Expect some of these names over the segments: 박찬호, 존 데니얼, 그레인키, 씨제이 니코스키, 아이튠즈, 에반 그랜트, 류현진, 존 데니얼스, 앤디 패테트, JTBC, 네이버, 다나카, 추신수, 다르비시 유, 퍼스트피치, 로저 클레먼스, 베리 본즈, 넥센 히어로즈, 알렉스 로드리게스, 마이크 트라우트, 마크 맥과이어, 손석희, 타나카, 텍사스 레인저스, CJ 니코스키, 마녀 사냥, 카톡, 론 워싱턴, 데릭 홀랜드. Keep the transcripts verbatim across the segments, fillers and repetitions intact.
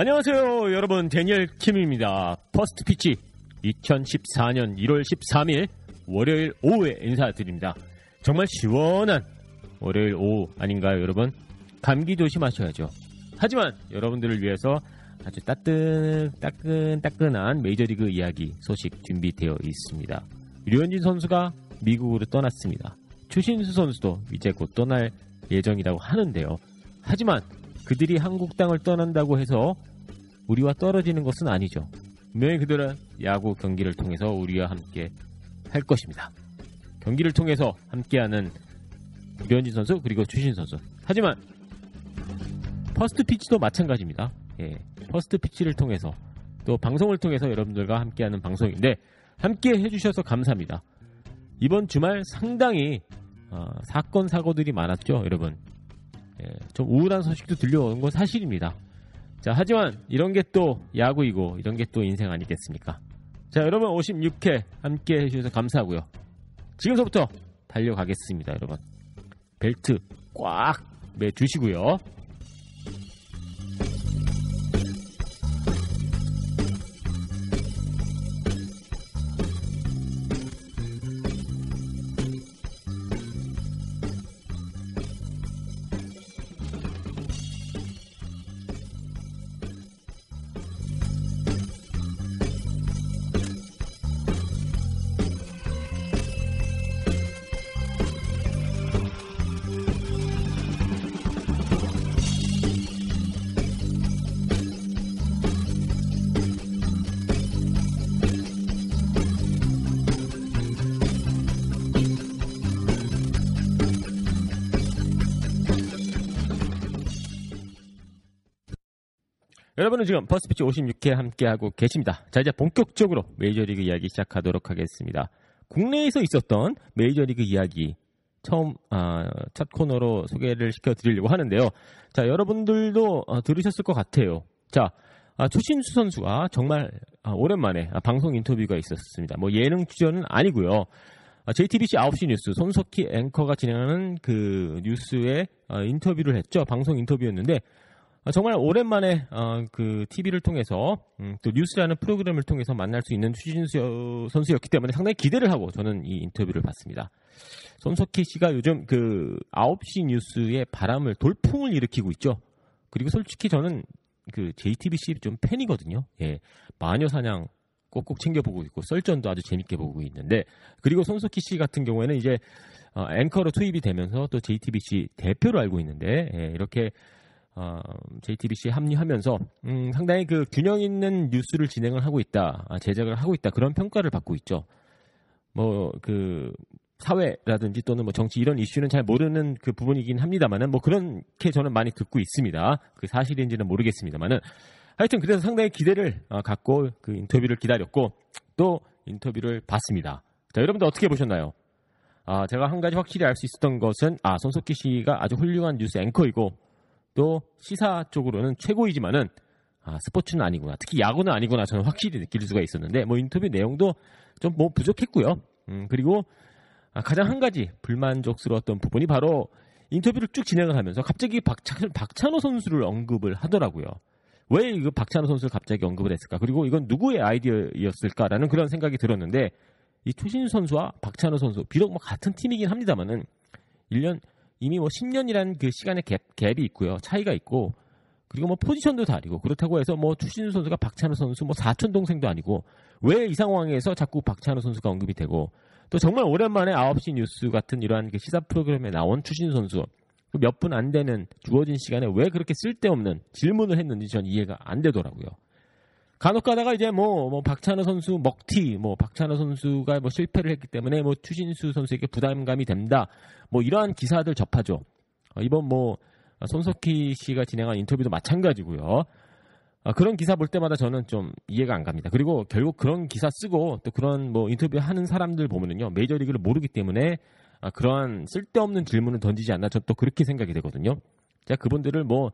안녕하세요, 여러분. 데니얼 킴입니다. 퍼스트피치 이천십사 년 일월 십삼일 월요일 오후에 인사드립니다. 정말 시원한 월요일 오후 아닌가요, 여러분? 감기 조심하셔야죠. 하지만 여러분들을 위해서 아주 따뜻, 따끈, 따끈한 메이저리그 이야기 소식 준비되어 있습니다. 류현진 선수가 미국으로 떠났습니다. 추신수 선수도 이제 곧 떠날 예정이라고 하는데요. 하지만 그들이 한국 땅을 떠난다고 해서 우리와 떨어지는 것은 아니죠. 분명히 그들은 야구 경기를 통해서 우리와 함께 할 것입니다. 경기를 통해서 함께하는 류현진 선수 그리고 추신 선수. 하지만 퍼스트피치도 마찬가지입니다. 예, 퍼스트피치를 통해서 또 방송을 통해서 여러분들과 함께하는 방송인데 함께 해주셔서 감사합니다. 이번 주말 상당히 어, 사건 사고들이 많았죠, 여러분. 예, 좀 우울한 소식도 들려오는 건 사실입니다. 자, 하지만 이런 게 또 야구이고 이런 게 또 인생 아니겠습니까? 자, 여러분 오십육 회 함께 해주셔서 감사하고요. 지금서부터 달려가겠습니다, 여러분. 벨트 꽉 매주시고요. 여러분은 지금 퍼스트피치 오십육 회 함께하고 계십니다. 자, 이제 본격적으로 메이저리그 이야기 시작하도록 하겠습니다. 국내에서 있었던 메이저리그 이야기 처음 아, 첫 코너로 소개를 시켜드리려고 하는데요. 자, 여러분들도 아, 들으셨을 것 같아요. 자, 아, 추신수 선수가 정말 아, 오랜만에 아, 방송 인터뷰가 있었습니다. 뭐 예능 출연은 아니고요. 아, 제이티비씨 아홉 시 뉴스 손석희 앵커가 진행하는 그 뉴스에 아, 인터뷰를 했죠. 방송 인터뷰였는데. 정말 오랜만에 어, 그 티비를 통해서 음, 또 뉴스라는 프로그램을 통해서 만날 수 있는 추신수 선수였기 때문에 상당히 기대를 하고 저는 이 인터뷰를 봤습니다. 손석희 씨가 요즘 그 아홉 시 뉴스의 바람을 돌풍을 일으키고 있죠. 그리고 솔직히 저는 그 제이티비씨 좀 팬이거든요. 예, 마녀 사냥 꼭꼭 챙겨보고 있고 썰전도 아주 재밌게 보고 있는데 그리고 손석희 씨 같은 경우에는 이제 어, 앵커로 투입이 되면서 또 제이티비씨 대표로 알고 있는데 예, 이렇게 어, 제이티비씨에 합류하면서 음, 상당히 그 균형 있는 뉴스를 진행을 하고 있다, 아, 제작을 하고 있다 그런 평가를 받고 있죠. 뭐 그 사회라든지 또는 뭐 정치 이런 이슈는 잘 모르는 그 부분이긴 합니다만은 뭐 그렇게 저는 많이 듣고 있습니다. 그 사실인지는 모르겠습니다만은 하여튼 그래서 상당히 기대를 아, 갖고 그 인터뷰를 기다렸고 또 인터뷰를 봤습니다. 자, 여러분들 어떻게 보셨나요? 아, 제가 한 가지 확실히 알 수 있었던 것은 아 손석희 씨가 아주 훌륭한 뉴스 앵커이고. 또 시사 쪽으로는 최고이지만은 아, 스포츠는 아니구나. 특히 야구는 아니구나. 저는 확실히 느낄 수가 있었는데 뭐 인터뷰 내용도 좀 뭐 부족했고요. 음, 그리고 아, 가장 한 가지 불만족스러웠던 부분이 바로 인터뷰를 쭉 진행을 하면서 갑자기 박찬, 박찬호 선수를 언급을 하더라고요. 왜 이거 박찬호 선수를 갑자기 언급을 했을까? 그리고 이건 누구의 아이디어였을까라는 그런 생각이 들었는데, 이 추신수 선수와 박찬호 선수, 비록 뭐 같은 팀이긴 합니다만은 일 년 이미 뭐 십 년이라는 그 시간의 갭, 갭이 있고요. 차이가 있고, 그리고 뭐 포지션도 다르고, 그렇다고 해서 뭐 추신수 선수가 박찬호 선수 뭐 사촌 동생도 아니고, 왜 이 상황에서 자꾸 박찬호 선수가 언급이 되고, 또 정말 오랜만에 아홉 시 뉴스 같은 이러한 그 시사 프로그램에 나온 추신수 선수, 그 몇 분 안 되는 주어진 시간에 왜 그렇게 쓸데없는 질문을 했는지 전 이해가 안 되더라고요. 간혹 가다가 이제 뭐, 뭐 박찬호 선수 먹튀, 뭐 박찬호 선수가 뭐 실패를 했기 때문에 뭐 추신수 선수에게 부담감이 된다, 뭐 이러한 기사들 접하죠. 어, 이번 뭐 손석희 씨가 진행한 인터뷰도 마찬가지고요. 아, 그런 기사 볼 때마다 저는 좀 이해가 안 갑니다. 그리고 결국 그런 기사 쓰고 또 그런 뭐 인터뷰 하는 사람들 보면은요, 메이저리그를 모르기 때문에 아, 그러한 쓸데없는 질문을 던지지 않나, 전 또 그렇게 생각이 되거든요. 제가 그분들을 뭐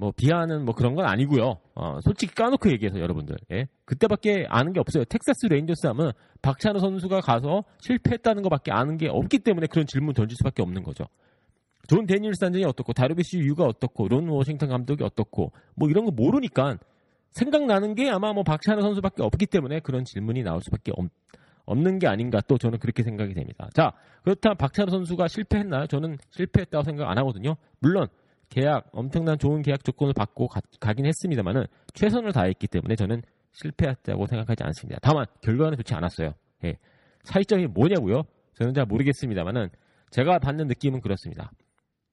뭐 비하하는 뭐 그런 건 아니고요. 어, 솔직히 까놓고 얘기해서 여러분들, 예? 그때밖에 아는 게 없어요. 텍사스 레인저스 하면 박찬호 선수가 가서 실패했다는 것밖에 아는 게 없기 때문에 그런 질문 던질 수밖에 없는 거죠. 존 데니얼 산전이 어떻고, 다루비시 유가 어떻고, 론 워싱턴 감독이 어떻고, 뭐 이런 거 모르니까 생각나는 게 아마 뭐 박찬호 선수밖에 없기 때문에 그런 질문이 나올 수밖에 없, 없는 게 아닌가, 또 저는 그렇게 생각이 됩니다. 자, 그렇다면 박찬호 선수가 실패했나요? 저는 실패했다고 생각 안 하거든요. 물론 계약, 엄청난 좋은 계약 조건을 받고 가, 가긴 했습니다만은 최선을 다했기 때문에 저는 실패했다고 생각하지 않습니다. 다만 결과는 좋지 않았어요. 예. 차이점이 뭐냐고요? 저는 잘 모르겠습니다만은 제가 받는 느낌은 그렇습니다.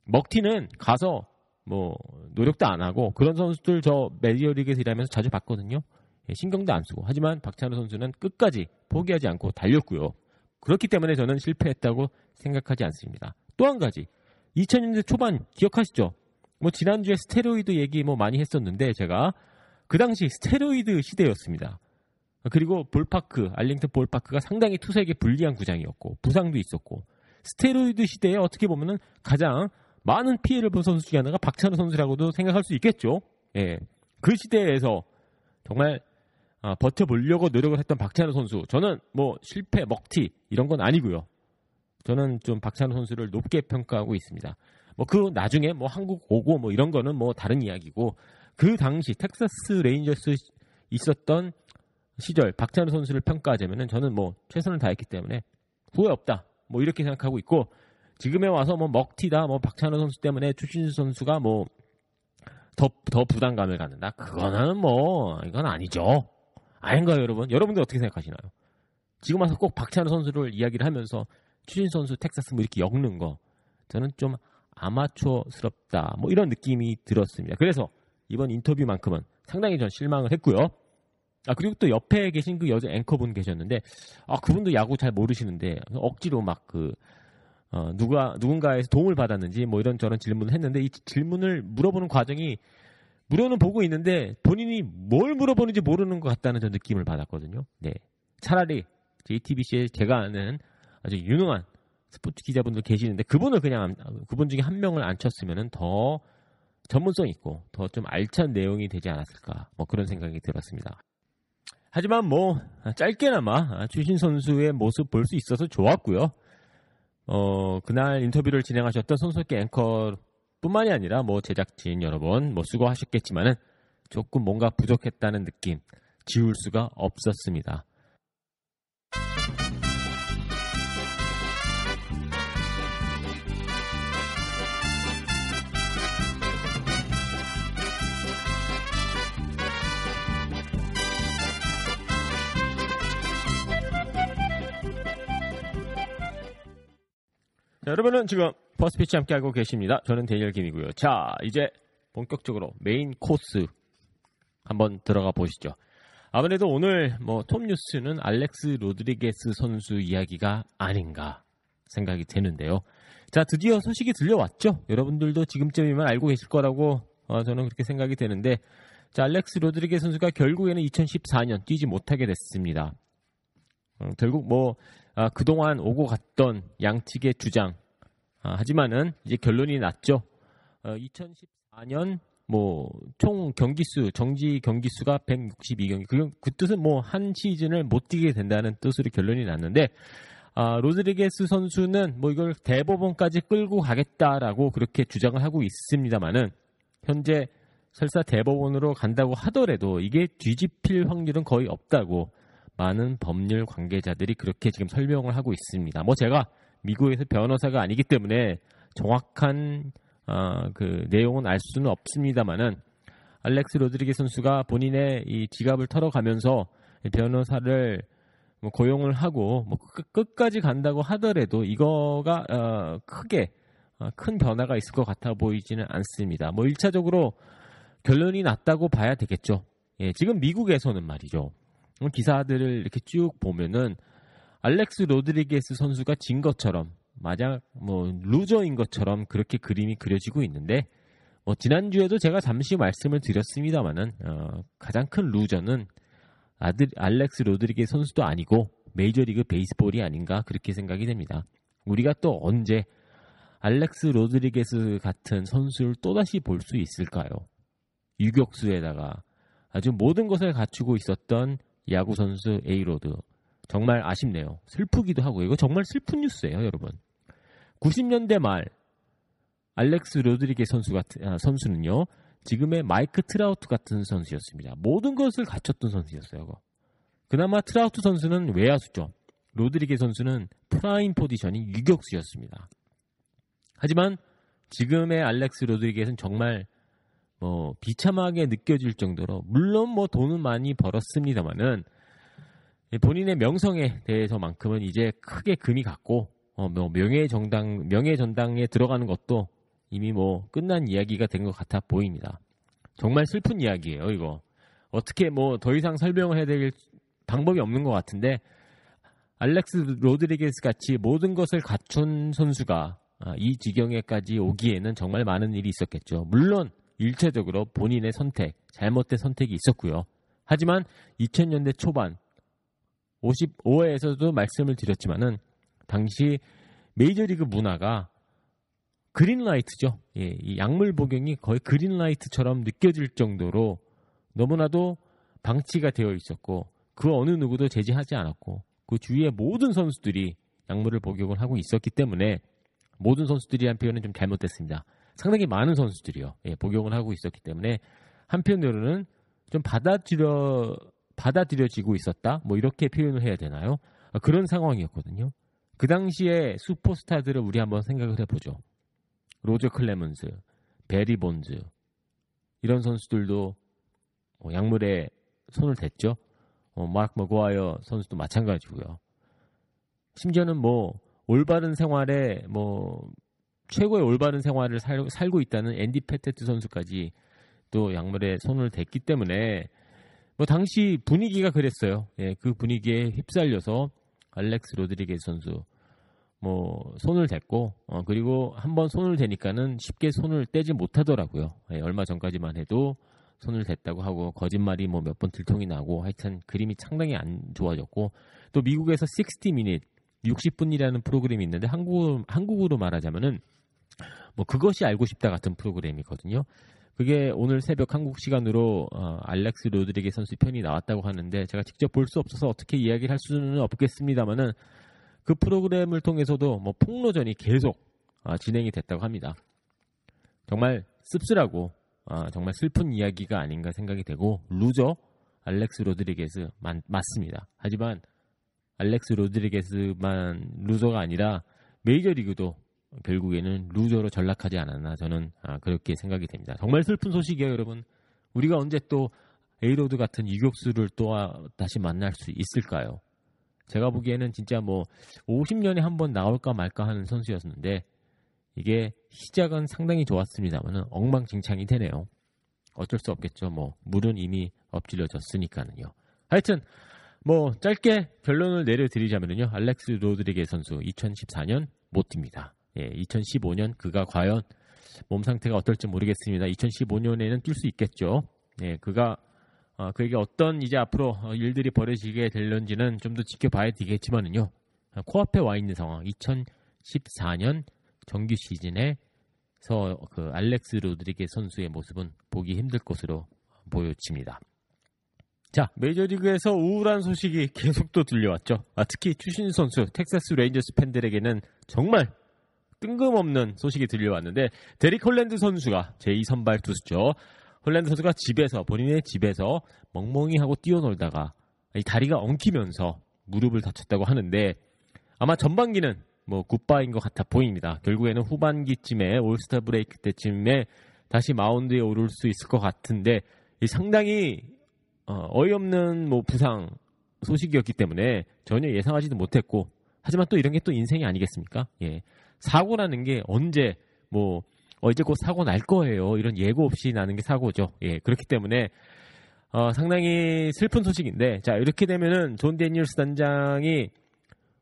먹튀는 가서 뭐 노력도 안 하고, 그런 선수들 저 메이저리그에서 일하면서 자주 봤거든요. 예, 신경도 안 쓰고. 하지만 박찬호 선수는 끝까지 포기하지 않고 달렸고요. 그렇기 때문에 저는 실패했다고 생각하지 않습니다. 또 한 가지, 이천 년대 초반 기억하시죠? 뭐 지난주에 스테로이드 얘기 뭐 많이 했었는데, 제가 그 당시 스테로이드 시대였습니다. 그리고 볼파크, 알링턴 볼파크가 상당히 투수에게 불리한 구장이었고, 부상도 있었고, 스테로이드 시대에 어떻게 보면은 가장 많은 피해를 본 선수 중에 하나가 박찬호 선수라고도 생각할 수 있겠죠. 예, 그 시대에서 정말 아, 버텨보려고 노력을 했던 박찬호 선수, 저는 뭐 실패, 먹튀 이런 건 아니고요. 저는 좀 박찬호 선수를 높게 평가하고 있습니다. 뭐 그 나중에 뭐 한국 오고 뭐 이런 거는 뭐 다른 이야기고, 그 당시 텍사스 레인저스 있었던 시절 박찬호 선수를 평가하자면은 저는 뭐 최선을 다했기 때문에 후회 없다, 뭐 이렇게 생각하고 있고, 지금에 와서 뭐 먹튀다, 뭐 박찬호 선수 때문에 추신수 선수가 뭐 더 더 부담감을 갖는다, 그거는 뭐 이건 아니죠. 아닌가요, 여러분? 여러분들 어떻게 생각하시나요? 지금 와서 꼭 박찬호 선수를 이야기를 하면서 추신수 선수 텍사스 뭐 이렇게 엮는 거, 저는 좀 아마추어스럽다, 뭐 이런 느낌이 들었습니다. 그래서 이번 인터뷰만큼은 상당히 전 실망을 했고요. 아, 그리고 또 옆에 계신 그 여자 앵커분 계셨는데, 아, 그분도 야구 잘 모르시는데 억지로 막 그 어, 누가 누군가에서 도움을 받았는지 뭐 이런 저런 질문을 했는데, 이 질문을 물어보는 과정이 물어는 보고 있는데 본인이 뭘 물어보는지 모르는 것 같다는 저 느낌을 받았거든요. 네, 차라리 제이티비씨에 제가 아는 아주 유능한 스포츠 기자분들 계시는데, 그분을 그냥 그분 중에 한 명을 앉혔으면은 더 전문성 있고 더 좀 알찬 내용이 되지 않았을까, 뭐 그런 생각이 들었습니다. 하지만 뭐 짧게나마 추신 선수의 모습 볼 수 있어서 좋았고요. 어, 그날 인터뷰를 진행하셨던 손석희 앵커뿐만이 아니라 뭐 제작진 여러분 뭐 수고하셨겠지만은 조금 뭔가 부족했다는 느낌 지울 수가 없었습니다. 자, 여러분은 지금 퍼스트피치 함께하고 계십니다. 저는 데니얼 김이고요. 자, 이제 본격적으로 메인 코스 한번 들어가 보시죠. 아무래도 오늘 뭐 톱 뉴스는 알렉스 로드리게스 선수 이야기가 아닌가 생각이 되는데요. 자, 드디어 소식이 들려왔죠. 여러분들도 지금쯤이면 알고 계실 거라고 어, 저는 그렇게 생각이 되는데, 자, 알렉스 로드리게스 선수가 결국에는 이천십사 년 뛰지 못하게 됐습니다. 음, 결국 뭐 아, 그동안 오고 갔던 양측의 주장, 아, 하지만은 이제 결론이 났죠. 어, 이천십사 년 뭐 총 경기수, 정지 경기수가 백육십이 경기, 그, 그 뜻은 뭐 한 시즌을 못 뛰게 된다는 뜻으로 결론이 났는데, 아, 로드리게스 선수는 뭐 이걸 대법원까지 끌고 가겠다라고 그렇게 주장을 하고 있습니다만은 현재 설사 대법원으로 간다고 하더라도 이게 뒤집힐 확률은 거의 없다고 많은 법률 관계자들이 그렇게 지금 설명을 하고 있습니다. 뭐 제가 미국에서 변호사가 아니기 때문에 정확한 어, 그 내용은 알 수는 없습니다만은 알렉스 로드리게스 선수가 본인의 이 지갑을 털어가면서 변호사를 뭐 고용을 하고 뭐 끝까지 간다고 하더라도 이거가 어, 크게 어, 큰 변화가 있을 것 같아 보이지는 않습니다. 뭐 일차적으로 결론이 났다고 봐야 되겠죠. 예, 지금 미국에서는 말이죠. 기사들을 이렇게 쭉 보면은 알렉스 로드리게스 선수가 진 것처럼 마냥 뭐 루저인 것처럼 그렇게 그림이 그려지고 있는데 뭐 지난주에도 제가 잠시 말씀을 드렸습니다만은 어, 가장 큰 루저는 아들 알렉스 로드리게스 선수도 아니고 메이저리그 베이스볼이 아닌가 그렇게 생각이 됩니다. 우리가 또 언제 알렉스 로드리게스 같은 선수를 또다시 볼 수 있을까요? 유격수에다가 아주 모든 것을 갖추고 있었던 야구 선수 에이로드 정말 아쉽네요. 슬프기도 하고 이거 정말 슬픈 뉴스예요, 여러분. 구십 년대 말 알렉스 로드리게스 선수 같은 아, 선수는요 지금의 마이크 트라우트 같은 선수였습니다. 모든 것을 갖췄던 선수였어요. 그나마 트라우트 선수는 외야수죠. 로드리게스 선수는 프라임 포지션이 유격수였습니다. 하지만 지금의 알렉스 로드리게스는 정말 뭐 비참하게 느껴질 정도로 물론 뭐 돈은 많이 벌었습니다만은 본인의 명성에 대해서만큼은 이제 크게 금이 갔고 어, 뭐 명예 정당 명예 전당에 들어가는 것도 이미 뭐 끝난 이야기가 된 것 같아 보입니다. 정말 슬픈 이야기예요, 이거. 어떻게 뭐 더 이상 설명을 해야 될 방법이 없는 것 같은데 알렉스 로드리게스 같이 모든 것을 갖춘 선수가 이 지경에까지 오기에는 정말 많은 일이 있었겠죠. 물론 일차적으로 본인의 선택, 잘못된 선택이 있었고요. 하지만 이천 년대 초반 오십오 회에서도 말씀을 드렸지만은 당시 메이저리그 문화가 그린라이트죠. 예, 이 약물 복용이 거의 그린라이트처럼 느껴질 정도로 너무나도 방치가 되어 있었고 그 어느 누구도 제지하지 않았고 그 주위의 모든 선수들이 약물을 복용을 하고 있었기 때문에 모든 선수들이란 표현은 좀 잘못됐습니다. 상당히 많은 선수들이요. 예, 복용을 하고 있었기 때문에 한편으로는 좀 받아들여, 받아들여지고 있었다. 뭐 이렇게 표현을 해야 되나요? 아, 그런 상황이었거든요. 그 당시에 슈퍼스타들을 우리 한번 생각을 해보죠. 로저 클레먼스, 베리 본즈 이런 선수들도 약물에 손을 댔죠. 어, 마크 맥과이어 선수도 마찬가지고요. 심지어는 뭐 올바른 생활에 뭐 최고의 올바른 생활을 살, 살고 있다는 앤디 패테트 선수까지 또 약물에 손을 댔기 때문에 뭐 당시 분위기가 그랬어요. 예, 그 분위기에 휩쓸려서 알렉스 로드리게스 선수 뭐 손을 댔고 어, 그리고 한번 손을 대니까는 쉽게 손을 떼지 못하더라고요. 예, 얼마 전까지만 해도 손을 댔다고 하고 거짓말이 뭐 몇 번 들통이 나고 하여튼 그림이 상당히 안 좋아졌고 또 미국에서 식스티 미닛 육십 분이라는 프로그램이 있는데 한국 한국으로 말하자면은 뭐 그것이 알고 싶다 같은 프로그램이거든요. 그게 오늘 새벽 한국 시간으로 어, 알렉스 로드리게스 선수 편이 나왔다고 하는데 제가 직접 볼 수 없어서 어떻게 이야기를 할 수는 없겠습니다만은 그 프로그램을 통해서도 뭐 폭로전이 계속 아, 진행이 됐다고 합니다. 정말 씁쓸하고 아, 정말 슬픈 이야기가 아닌가 생각이 되고 루저 알렉스 로드리게스 만, 맞습니다. 하지만 알렉스 로드리게스만 루저가 아니라 메이저리그도 결국에는 루저로 전락하지 않았나 저는 아, 그렇게 생각이 됩니다. 정말 슬픈 소식이에요, 여러분. 우리가 언제 또 에이로드 같은 유격수를 또 다시 만날 수 있을까요? 제가 보기에는 진짜 뭐 오십 년에 한 번 나올까 말까 하는 선수였는데 이게 시작은 상당히 좋았습니다만 엉망진창이 되네요. 어쩔 수 없겠죠. 뭐 물은 이미 엎질러졌으니까는요. 하여튼 뭐 짧게 결론을 내려드리자면요. 알렉스 로드리게스 선수 이천십사 년 못 뜁니다. 예, 이천십오 년 그가 과연 몸 상태가 어떨지 모르겠습니다. 이천십오 년에는 뛸 수 있겠죠. 예, 그가 어, 그에게 어떤 이제 앞으로 일들이 벌어지게 될런지는 좀 더 지켜봐야 되겠지만은요. 코앞에 와 있는 상황, 이천십사 년 정규 시즌에서 그 알렉스 로드리게스 선수의 모습은 보기 힘들 것으로 보여집니다. 자, 메이저리그에서 우울한 소식이 계속 또 들려왔죠. 아, 특히 추신수 선수, 텍사스 레인저스 팬들에게는 정말 뜬금없는 소식이 들려왔는데 데릭 홀랜드 선수가 제이 선발 투수죠. 홀랜드 선수가 집에서 본인의 집에서 멍멍이 하고 뛰어놀다가 이 다리가 엉키면서 무릎을 다쳤다고 하는데 아마 전반기는 뭐 굿바인 것 같아 보입니다. 결국에는 후반기쯤에 올스타 브레이크 때쯤에 다시 마운드에 오를 수 있을 것 같은데 이 상당히 어, 어이없는 뭐 부상 소식이었기 때문에 전혀 예상하지도 못했고 하지만 또 이런 게 또 인생이 아니겠습니까? 예. 사고라는 게 언제 뭐 어, 이제 곧 사고 날 거예요. 이런 예고 없이 나는 게 사고죠. 예. 그렇기 때문에 어, 상당히 슬픈 소식인데 자 이렇게 되면은 존 데니얼스 단장이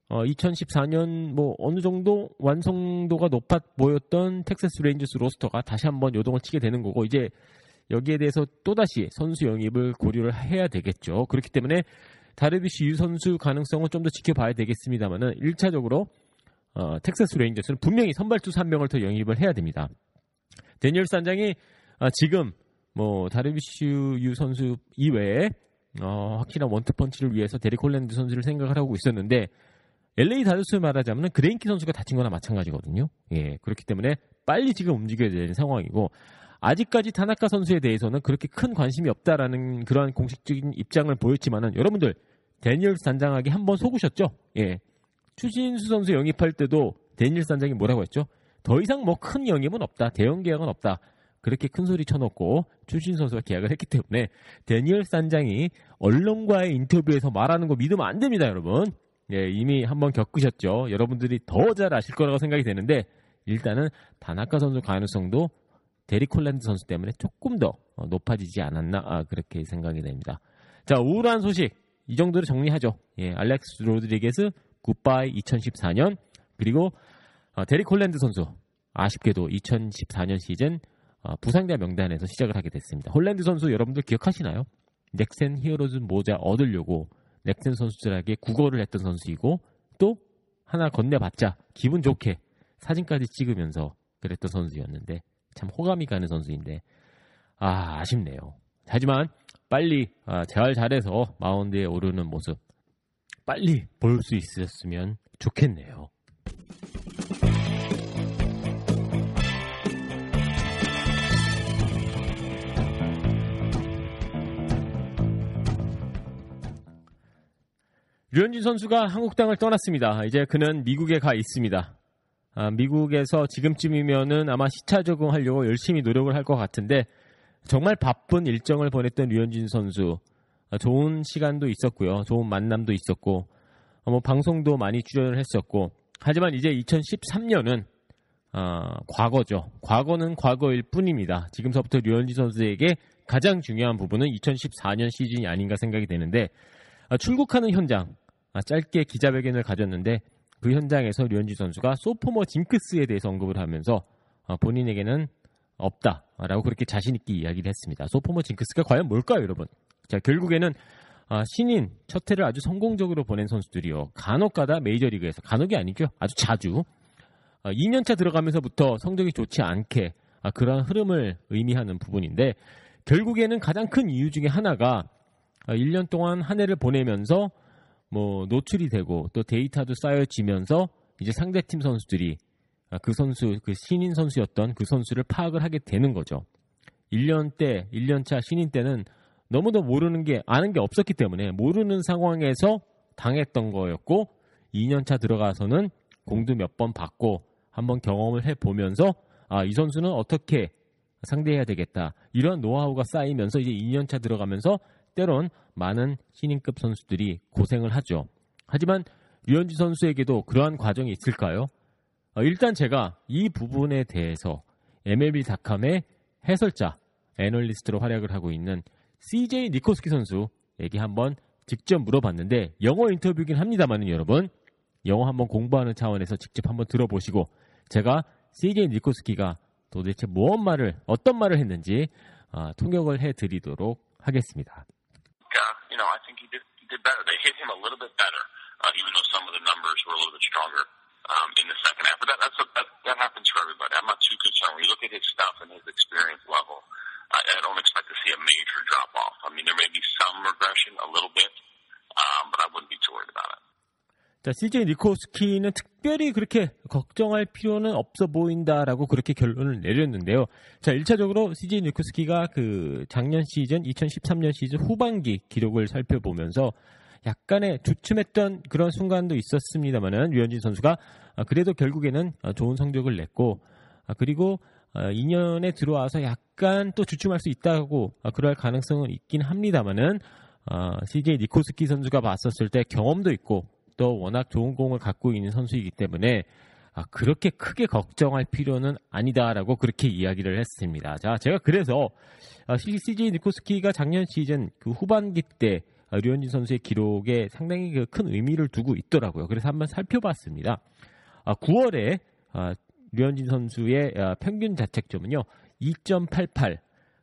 어, 이천십사 년 뭐 어느 정도 완성도가 높아 보였던 텍사스 레인저스 로스터가 다시 한번 요동을 치게 되는 거고 이제 여기에 대해서 또다시 선수 영입을 고려를 해야 되겠죠. 그렇기 때문에 다르비시 유 선수 가능성은 좀 더 지켜봐야 되겠습니다만은 일 차적으로 어, 텍사스 레인저스는 분명히 선발 투수 한 명을 더 영입을 해야 됩니다. 데니얼스 단장이 아, 지금 뭐 다르비시 유 선수 이외에 어, 확실한 원투펀치를 위해서 데릭 홀랜드 선수를 생각을 하고 있었는데 엘에이 다저스를 말하자면 그레인키 선수가 다친 거나 마찬가지거든요. 예, 그렇기 때문에 빨리 지금 움직여야 되는 상황이고 아직까지 타나카 선수에 대해서는 그렇게 큰 관심이 없다라는 그러한 공식적인 입장을 보였지만은 여러분들 데니얼스 단장에게 한번 속으셨죠? 예, 추신수 선수 영입할 때도 데니얼스 단장이 뭐라고 했죠? 더 이상 뭐 큰 영입은 없다, 대형 계약은 없다. 그렇게 큰 소리 쳐놓고 추신수 선수가 계약을 했기 때문에 데니얼스 단장이 언론과의 인터뷰에서 말하는 거 믿으면 안 됩니다, 여러분. 예, 이미 한번 겪으셨죠. 여러분들이 더 잘 아실 거라고 생각이 되는데 일단은 다나카 선수 가능성도 데릭 홀랜드 선수 때문에 조금 더 높아지지 않았나 아, 그렇게 생각이 됩니다. 자, 우울한 소식 이 정도로 정리하죠. 예, 알렉스 로드리게스 굿바이 이천십사 년 그리고 어, 데릭 홀랜드 선수 아쉽게도 이천십사 년 시즌 어, 부상자 명단에서 시작을 하게 됐습니다. 홀랜드 선수 여러분들 기억하시나요? 넥센 히어로즈 모자 얻으려고 넥센 선수들에게 구걸을 했던 선수이고 또 하나 건네봤자 기분 좋게 사진까지 찍으면서 그랬던 선수였는데 참 호감이 가는 선수인데 아, 아쉽네요. 하지만 빨리 아, 잘 잘해서 마운드에 오르는 모습 빨리 볼 수 있었으면 좋겠네요. 류현진 선수가 한국 땅을 떠났습니다. 이제 그는 미국에 가 있습니다. 아, 미국에서 지금쯤이면은 아마 시차 적응하려고 열심히 노력을 할 것 같은데 정말 바쁜 일정을 보냈던 류현진 선수 아, 좋은 시간도 있었고요. 좋은 만남도 있었고 아, 뭐 방송도 많이 출연을 했었고 하지만 이제 이천십삼 년은 아, 과거죠. 과거는 과거일 뿐입니다. 지금서부터 류현진 선수에게 가장 중요한 부분은 이천십사 년 시즌이 아닌가 생각이 되는데 아, 출국하는 현장 아, 짧게 기자회견을 가졌는데 그 현장에서 류현진 선수가 소포머 징크스에 대해서 언급을 하면서 아, 본인에게는 없다라고 그렇게 자신있게 이야기를 했습니다. 소포머 징크스가 과연 뭘까요, 여러분? 자, 결국에는 아, 신인 첫 해를 아주 성공적으로 보낸 선수들이요. 간혹가다 메이저리그에서, 간혹이 아니죠. 아주 자주. 아, 이 년차 들어가면서부터 성적이 좋지 않게 아, 그러한 흐름을 의미하는 부분인데 결국에는 가장 큰 이유 중에 하나가 일 년 동안 한 해를 보내면서 뭐 노출이 되고 또 데이터도 쌓여지면서 이제 상대팀 선수들이 그 선수, 그 신인 선수였던 그 선수를 파악을 하게 되는 거죠. 일 년 때, 일 년차 신인 때는 너무도 모르는 게, 아는 게 없었기 때문에 모르는 상황에서 당했던 거였고 이 년차 들어가서는 공도 몇 번 받고 한번 경험을 해보면서 아, 이 선수는 어떻게 상대해야 되겠다. 이런 노하우가 쌓이면서 이제 이 년차 들어가면서 때론 많은 신인급 선수들이 고생을 하죠. 하지만 류현진 선수에게도 그러한 과정이 있을까요? 어, 일단 제가 이 부분에 대해서 엠엘비 닷컴의 해설자, 애널리스트로 활약을 하고 있는 씨제이 니코스키 선수에게 한번 직접 물어봤는데 영어 인터뷰긴 합니다만 여러분 영어 한번 공부하는 차원에서 직접 한번 들어보시고 제가 씨제이 니코스키가 도대체 무언 말을, 어떤 말을 했는지 어, 통역을 해드리도록 하겠습니다. You know, I think he did, he did better. They hit him a little bit better, uh, even though some of the numbers were a little bit stronger um, in the second half. But that, that's a, that, that happens for everybody. I'm not too concerned. When you look at his stuff and his experience level, I, I don't expect to see a major drop-off. I mean, there may be some regression a little bit, um, but I wouldn't be too worried about it. 자, 씨제이 니코스키는 특별히 그렇게 걱정할 필요는 없어 보인다라고 그렇게 결론을 내렸는데요. 자, 일 차적으로 씨제이 니코스키가 그 작년 시즌 이천십삼 년 시즌 후반기 기록을 살펴보면서 약간의 주춤했던 그런 순간도 있었습니다만은 류현진 선수가 그래도 결국에는 좋은 성적을 냈고, 그리고 이 년에 들어와서 약간 또 주춤할 수 있다고 그럴 가능성은 있긴 합니다만은 씨제이 니코스키 선수가 봤었을 때 경험도 있고 또 워낙 좋은 공을 갖고 있는 선수이기 때문에 그렇게 크게 걱정할 필요는 아니다라고 그렇게 이야기를 했습니다. 자, 제가 그래서 씨제이 니코스키가 작년 시즌 그 후반기 때 류현진 선수의 기록에 상당히 큰 의미를 두고 있더라고요. 그래서 한번 살펴봤습니다. 구월에 류현진 선수의 평균 자책점은요 이 점 팔팔,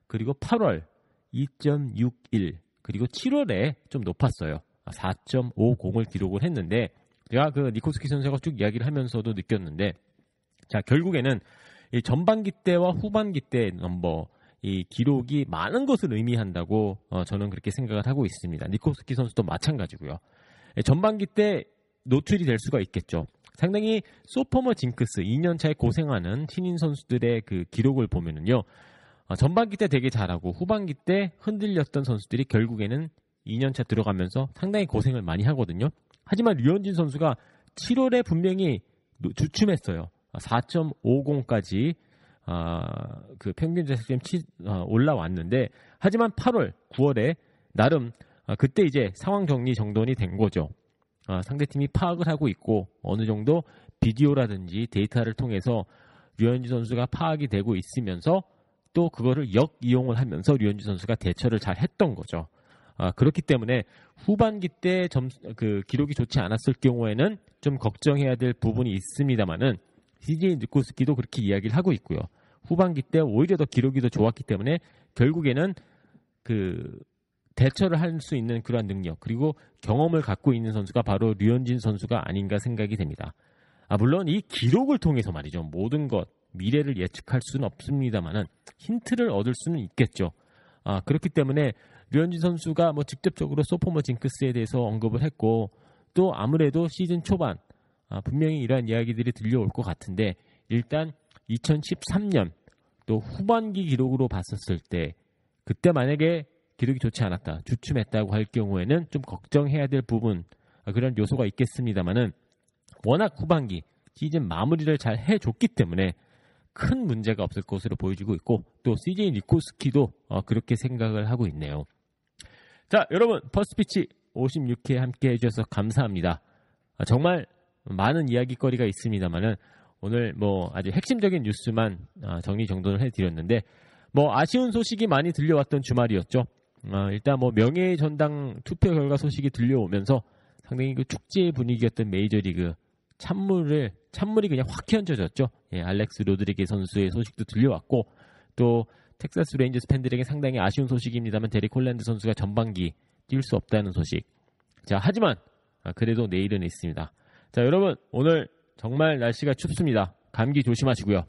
그리고 팔월 이 점 육일, 그리고 칠월에 좀 높았어요. 사 점 오공을 기록을 했는데, 제가 그 니코스키 선수가 쭉 이야기를 하면서도 느꼈는데, 자, 결국에는 이 전반기 때와 후반기 때 넘버 이 기록이 많은 것을 의미한다고 어, 저는 그렇게 생각을 하고 있습니다. 니코스키 선수도 마찬가지고요. 전반기 때 노출이 될 수가 있겠죠. 상당히 소포머 징크스, 이 년 차에 고생하는 신인 선수들의 그 기록을 보면은요, 어, 전반기 때 되게 잘하고 후반기 때 흔들렸던 선수들이 결국에는 이 년 차 들어가면서 상당히 고생을 많이 하거든요. 하지만 류현진 선수가 칠월에 분명히 주춤했어요. 사 점 오공까지 어, 그 평균 자책점이 어, 올라왔는데, 하지만 팔월, 구월에 나름 어, 그때 이제 상황 정리 정돈이 된 거죠. 어, 상대팀이 파악을 하고 있고 어느 정도 비디오라든지 데이터를 통해서 류현진 선수가 파악이 되고 있으면서 또 그거를 역이용을 하면서 류현진 선수가 대처를 잘 했던 거죠. 아, 그렇기 때문에 후반기 때 점, 그 기록이 좋지 않았을 경우에는 좀 걱정해야 될 부분이 있습니다만은 씨제이 니코스키도 그렇게 이야기를 하고 있고요. 후반기 때 오히려 더 기록이 더 좋았기 때문에 결국에는 그 대처를 할 수 있는 그러한 능력, 그리고 경험을 갖고 있는 선수가 바로 류현진 선수가 아닌가 생각이 됩니다. 아, 물론 이 기록을 통해서 말이죠, 모든 것, 미래를 예측할 수는 없습니다만은 힌트를 얻을 수는 있겠죠. 아, 그렇기 때문에 류현진 선수가 뭐 직접적으로 소포머 징크스에 대해서 언급을 했고, 또 아무래도 시즌 초반 아, 분명히 이러한 이야기들이 들려올 것 같은데, 일단 이천십삼 년 또 후반기 기록으로 봤었을 때 그때 만약에 기록이 좋지 않았다, 주춤했다고 할 경우에는 좀 걱정해야 될 부분, 아, 그런 요소가 있겠습니다만은 워낙 후반기 시즌 마무리를 잘 해줬기 때문에 큰 문제가 없을 것으로 보여지고 있고, 또 씨제이 니코스키도 어, 그렇게 생각을 하고 있네요. 자, 여러분, 퍼스트피치 오십육 회 함께 해주셔서 감사합니다. 정말 많은 이야기거리가 있습니다만은 오늘 뭐 아주 핵심적인 뉴스만 정리정돈을 해드렸는데, 뭐 아쉬운 소식이 많이 들려왔던 주말이었죠. 일단 뭐 명예의 전당 투표 결과 소식이 들려오면서 상당히 그 축제의 분위기였던 메이저리그 찬물을 찬물이 그냥 확 휘얹어졌죠. 예, 알렉스 로드리게스 선수의 소식도 들려왔고, 또 텍사스 레인저스 팬들에게 상당히 아쉬운 소식입니다만 데릭 홀랜드 선수가 전반기 뛸 수 없다는 소식. 자, 하지만 아, 그래도 내일은 있습니다. 자, 여러분, 오늘 정말 날씨가 춥습니다. 감기 조심하시고요.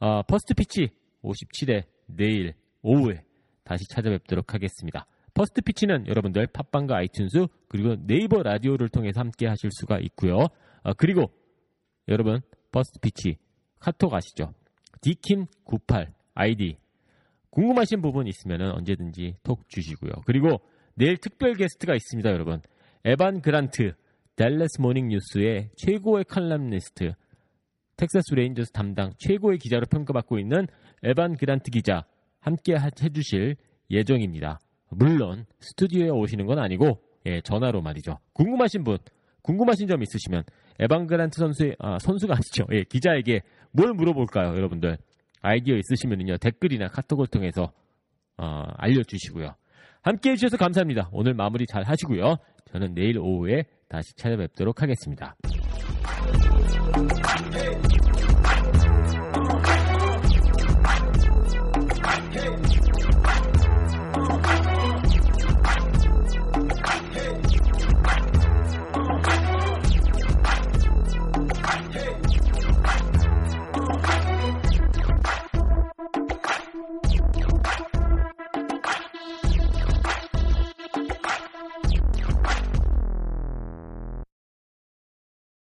아, 퍼스트피치 오십칠 회 내일 오후에 다시 찾아뵙도록 하겠습니다. 퍼스트피치는 여러분들 팟빵과 아이튠즈, 그리고 네이버 라디오를 통해서 함께 하실 수가 있고요. 아, 그리고 여러분, 퍼스트피치 카톡 아시죠? 디킴 구십팔 아이디, 궁금하신 부분 있으면 언제든지 톡 주시고요. 그리고 내일 특별 게스트가 있습니다, 여러분. 에반 그랜트, 댈러스 모닝 뉴스의 최고의 칼럼니스트, 텍사스 레인저스 담당 최고의 기자로 평가받고 있는 에반 그랜트 기자 함께 해주실 예정입니다. 물론 스튜디오에 오시는 건 아니고, 예, 전화로 말이죠. 궁금하신 분, 궁금하신 점 있으시면 에반 그랜트 선수의 아, 선수가 아니죠. 예, 기자에게 뭘 물어볼까요, 여러분들? 아이디어 있으시면요 댓글이나 카톡을 통해서 어, 알려주시고요. 함께해 주셔서 감사합니다. 오늘 마무리 잘 하시고요. 저는 내일 오후에 다시 찾아뵙도록 하겠습니다.